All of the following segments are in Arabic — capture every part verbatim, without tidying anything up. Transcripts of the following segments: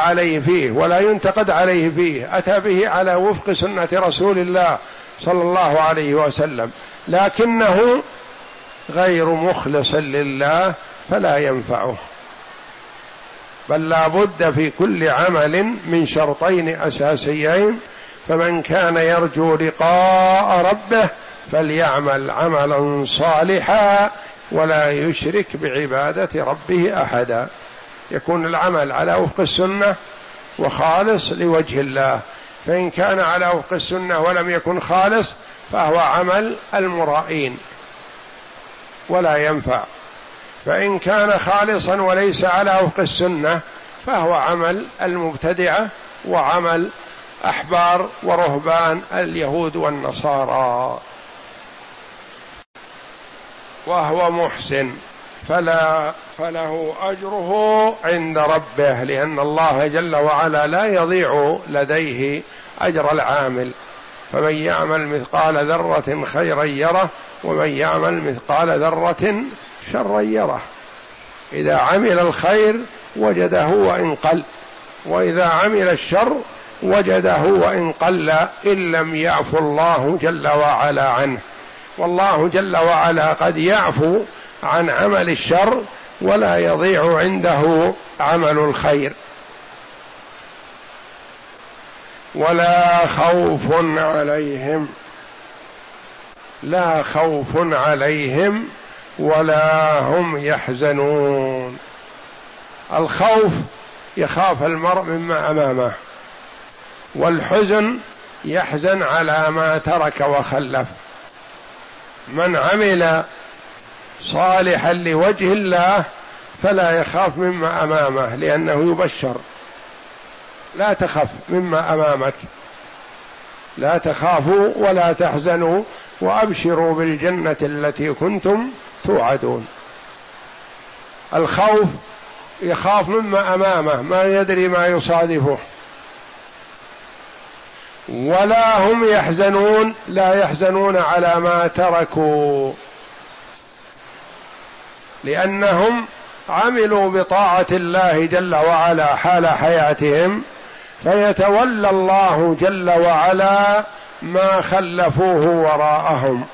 عليه فيه ولا ينتقد عليه فيه، أتى به على وفق سنة رسول الله صلى الله عليه وسلم، لكنه غير مخلص لله فلا ينفعه. بل لا بد في كل عمل من شرطين أساسيين، فمن كان يرجو لقاء ربه فليعمل عملا صالحا ولا يشرك بعبادة ربه أحدا، يكون العمل على وفق السنة وخالص لوجه الله، فإن كان على وفق السنة ولم يكن خالص فهو عمل المرائين ولا ينفع، فإن كان خالصا وليس على وفق السنة فهو عمل المبتدعة وعمل أحبار ورهبان اليهود والنصارى. وهو محسن فلا فله أجره عند ربه، لأن الله جل وعلا لا يضيع لديه أجر العامل، فمن يعمل مثقال ذرة خيرا يره ومن يعمل مثقال ذرة شرا يره. إذا عمل الخير وجده وإن قل، وإذا عمل الشر وجده وإن قل، إن لم يعفو الله جل وعلا عنه، والله جل وعلا قد يعفو عن عمل الشر ولا يضيع عنده عمل الخير. ولا خوف عليهم لا خوف عليهم ولا هم يحزنون. الخوف يخاف المرء مما أمامه، والحزن يحزن على ما ترك وخلف. من عمل صالحا لوجه الله فلا يخاف مما أمامه لأنه يبشر، لا تخف مما أمامك، لا تخافوا ولا تحزنوا وأبشروا بالجنة التي كنتم توعدون. الخوف يخاف مما أمامه، ما يدري ما يصادفه. ولا هم يحزنون، لا يحزنون على ما تركوا، لأنهم عملوا بطاعة الله جل وعلا حال حياتهم، فيتولى الله جل وعلا ما خلفوه وراءهم.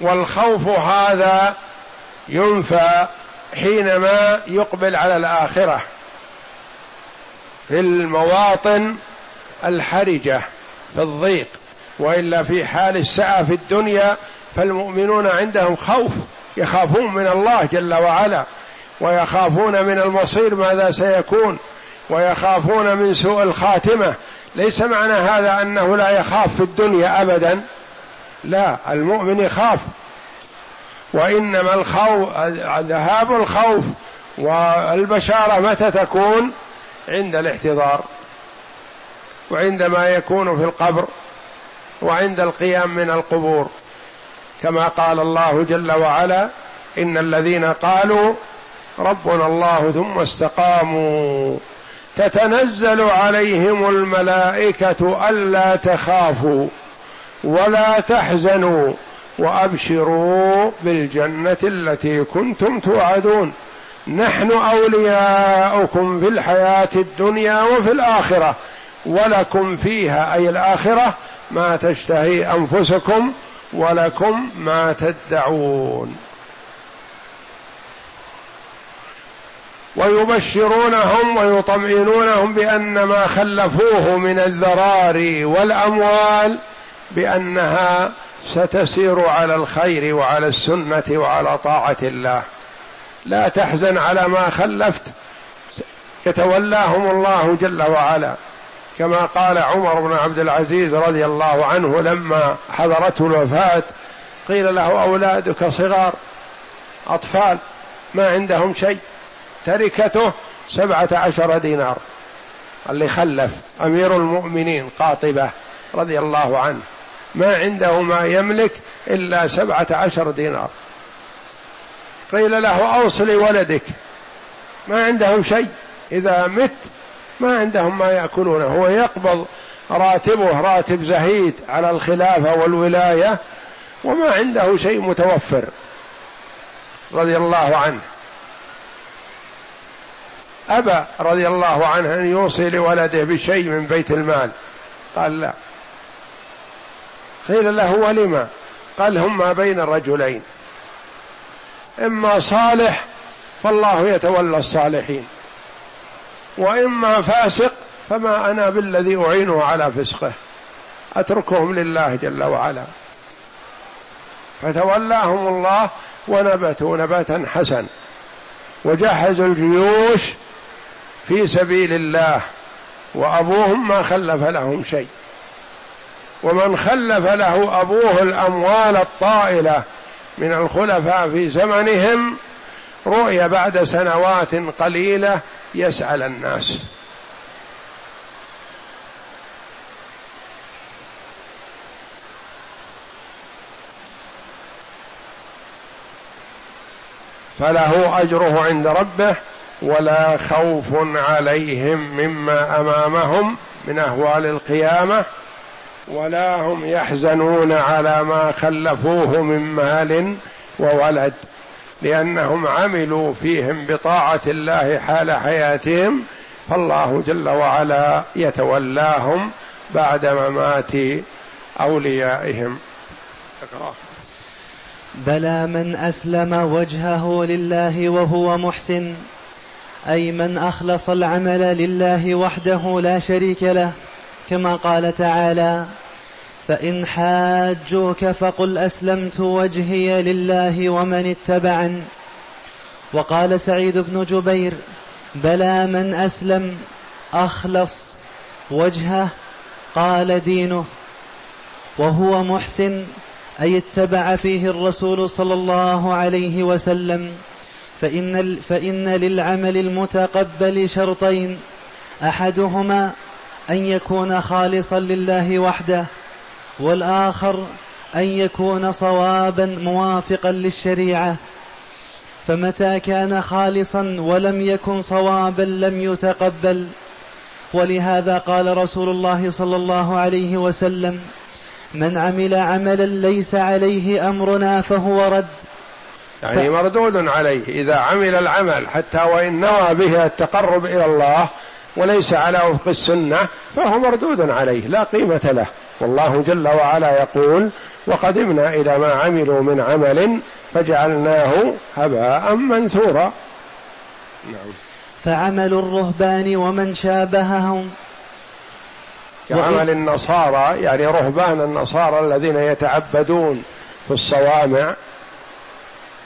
والخوف هذا ينفى حينما يقبل على الآخرة في المواطن الحرجة في الضيق، وإلا في حال السعة في الدنيا فالمؤمنون عندهم خوف، يخافون من الله جل وعلا، ويخافون من المصير ماذا سيكون، ويخافون من سوء الخاتمة. ليس معنى هذا أنه لا يخاف في الدنيا أبدا، لا، المؤمن يخاف، وإنما الخوف ذهاب الخوف والبشارة متى تكون؟ عند الاحتضار، وعندما يكون في القبر، وعند القيام من القبور، كما قال الله جل وعلا: إن الذين قالوا ربنا الله ثم استقاموا تتنزل عليهم الملائكة ألا تخافوا ولا تحزنوا وأبشروا بالجنة التي كنتم توعدون، نحن أولياؤكم في الحياة الدنيا وفي الآخرة ولكم فيها، أي الآخرة، ما تشتهي أنفسكم ولكم ما تدعون. ويبشرونهم ويطمئنونهم بأن ما خلفوه من الذرار والأموال بأنها ستسير على الخير وعلى السنة وعلى طاعة الله، لا تحزن على ما خلفت، يتولاهم الله جل وعلا، كما قال عمر بن عبد العزيز رضي الله عنه لما حضرته الوفاة قيل له: أولادك صغار، أطفال ما عندهم شيء، تركته سبعة عشر دينار، اللي خلف أمير المؤمنين قاطبة رضي الله عنه ما عنده ما يملك إلا سبعة عشر دينار، قيل له: أوصل ولدك، ما عندهم شيء، إذا مت ما عندهم ما يأكلونه، هو يقبض راتبه راتب زهيد على الخلافة والولاية وما عنده شيء متوفر، رضي الله عنه. أبى رضي الله عنه أن يوصي لولده بشيء من بيت المال، قال لا. قيل له ولما؟ قال هما بين الرجلين، إما صالح فالله يتولى الصالحين، وإما فاسق فما أنا بالذي أعينه على فسقه، أتركهم لله جل وعلا. فتولاهم الله ونبتوا نباتا حسنا، وجهزوا الجيوش في سبيل الله، وأبوهم ما خلف لهم شيء. ومن خلف له أبوه الأموال الطائلة من الخلفاء في زمنهم رؤي بعد سنوات قليلة يسأل الناس. فله أجره عند ربه ولا خوف عليهم مما أمامهم من أهوال القيامة، ولا هم يحزنون على ما خلفوه من مال وولد، لأنهم عملوا فيهم بطاعة الله حال حياتهم، فالله جل وعلا يتولاهم بعد ممات أوليائهم. اقرأ. بلى من أسلم وجهه لله وهو محسن، أي من أخلص العمل لله وحده لا شريك له، كما قال تعالى: فإن حاجوك فقل أسلمت وجهي لله ومن اتبعن. وقال سعيد بن جبير: بلى من أسلم أخلص وجهه قال دينه، وهو محسن أي اتبع فيه الرسول صلى الله عليه وسلم، فإن, فإن للعمل المتقبل شرطين: أحدهما أن يكون خالصا لله وحده، والآخر أن يكون صوابا موافقا للشريعة، فمتى كان خالصا ولم يكن صوابا لم يتقبل. ولهذا قال رسول الله صلى الله عليه وسلم: من عمل عملا ليس عليه أمرنا فهو رد، يعني ف... مردود عليه. إذا عمل العمل حتى وإن نوى به التقرب إلى الله وليس على وفق السنة فهو مردود عليه، لا قيمة له. والله جل وعلا يقول: وقدمنا إلى ما عملوا من عمل فجعلناه هباء منثورا. نعم. فعمل الرهبان ومن شابههم كعمل النصارى، يعني رهبان النصارى الذين يتعبدون في الصوامع،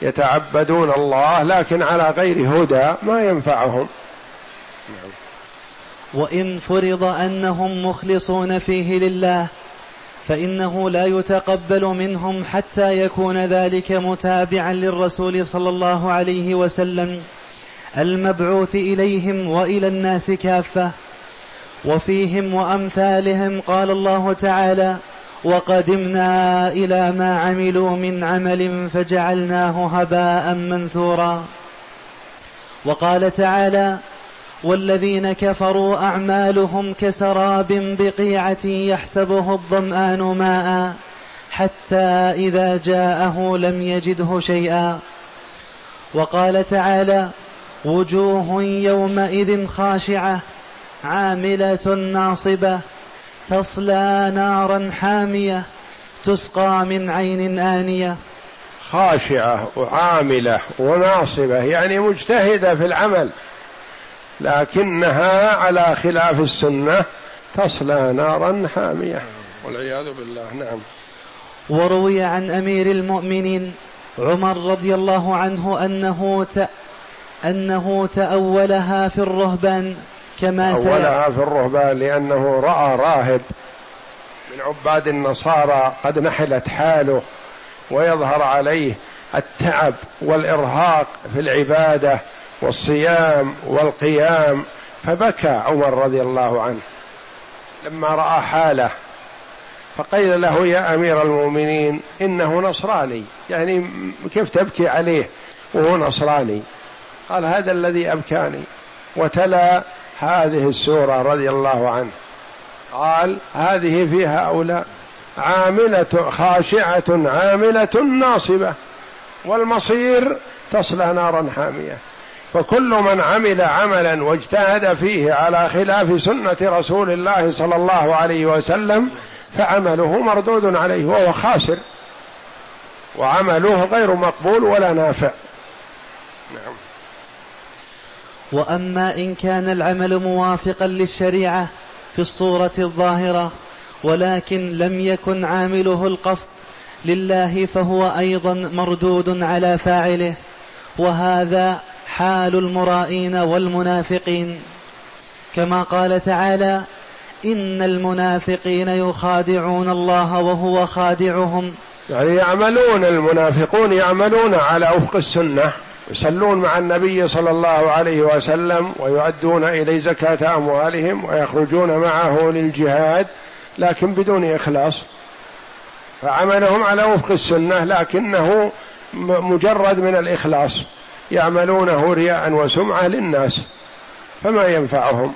يتعبدون الله لكن على غير هدى، ما ينفعهم. نعم. وإن فرض أنهم مخلصون فيه لله فإنه لا يتقبل منهم حتى يكون ذلك متابعا للرسول صلى الله عليه وسلم المبعوث إليهم وإلى الناس كافة. وفيهم وأمثالهم قال الله تعالى: وقدمنا إلى ما عملوا من عمل فجعلناه هباء منثورا. وقال تعالى: والذين كفروا أعمالهم كسراب بقيعة يحسبه الظمآن ماء حتى إذا جاءه لم يجده شيئا. وقال تعالى: وجوه يومئذ خاشعة عاملة ناصبة تصلى نارا حامية تسقى من عين آنية. خاشعة وعاملة وناصبة، يعني مجتهدة في العمل، لكنها على خلاف السنة تصلى نارا حامية والعياذ بالله. نعم. وروي عن أمير المؤمنين عمر رضي الله عنه أنه أنه تأولها في الرهبان كما سيأتي. تأولها في الرهبان لأنه رأى راهب من عباد النصارى قد نحلت حاله، ويظهر عليه التعب والإرهاق في العبادة والصيام والقيام، فبكى عمر رضي الله عنه لما رأى حاله، فقيل له: يا أمير المؤمنين إنه نصراني، يعني كيف تبكي عليه وهو نصراني؟ قال: هذا الذي أبكاني. وتلا هذه السورة رضي الله عنه، قال: هذه في هؤلاء عاملة خاشعة عاملة ناصبة والمصير تصلى نارا حامية. فكل من عمل عملا واجتهد فيه على خلاف سنة رسول الله صلى الله عليه وسلم فعمله مردود عليه وهو خاسر، وعمله غير مقبول ولا نافع. نعم. وأما إن كان العمل موافقا للشريعة في الصورة الظاهرة ولكن لم يكن عامله القصد لله فهو أيضا مردود على فاعله، وهذا حال المرائين والمنافقين، كما قال تعالى: إن المنافقين يخادعون الله وهو خادعهم. يعني يعملون، المنافقون يعملون على وفق السنة، يصلون مع النبي صلى الله عليه وسلم ويؤدون إليه زكاة أموالهم ويخرجون معه للجهاد لكن بدون إخلاص، فعملهم على وفق السنة لكنه مجرد من الإخلاص، يعملونه رياء وسمعة للناس فما ينفعهم.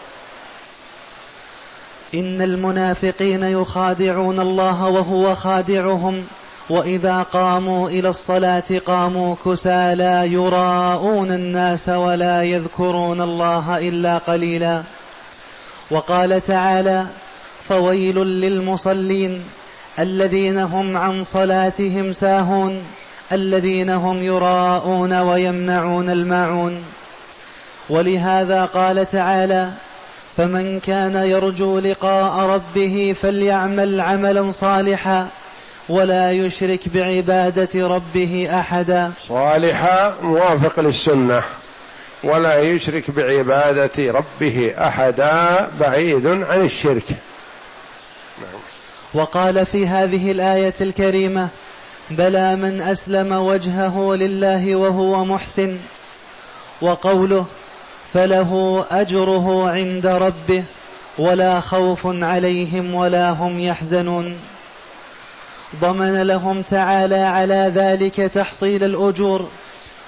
إن المنافقين يخادعون الله وهو خادعهم وإذا قاموا إلى الصلاة قاموا كسالى يراءون الناس ولا يذكرون الله إلا قليلا. وقال تعالى: فويل للمصلين الذين هم عن صلاتهم ساهون الذين هم يراءون ويمنعون الماعون. ولهذا قال تعالى: فمن كان يرجو لقاء ربه فليعمل عملا صالحا ولا يشرك بعبادة ربه أحدا. صالحا موافق للسنة، ولا يشرك بعبادة ربه أحدا، بعيد عن الشرك. وقال في هذه الآية الكريمة: بلى من أسلم وجهه لله وهو محسن. وقوله: فله أجره عند ربه ولا خوف عليهم ولا هم يحزنون، ضمن لهم تعالى على ذلك تحصيل الأجور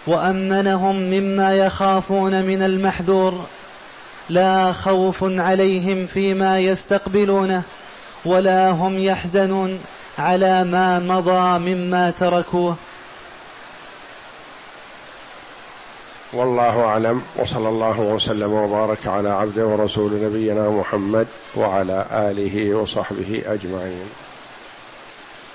وأمنهم مما يخافون من المحذور، لا خوف عليهم فيما يستقبلونه ولا هم يحزنون على ما مضى مما تركوه. والله أعلم، وصلى الله وسلم وبارك على عبده ورسول نبينا محمد وعلى آله وصحبه أجمعين.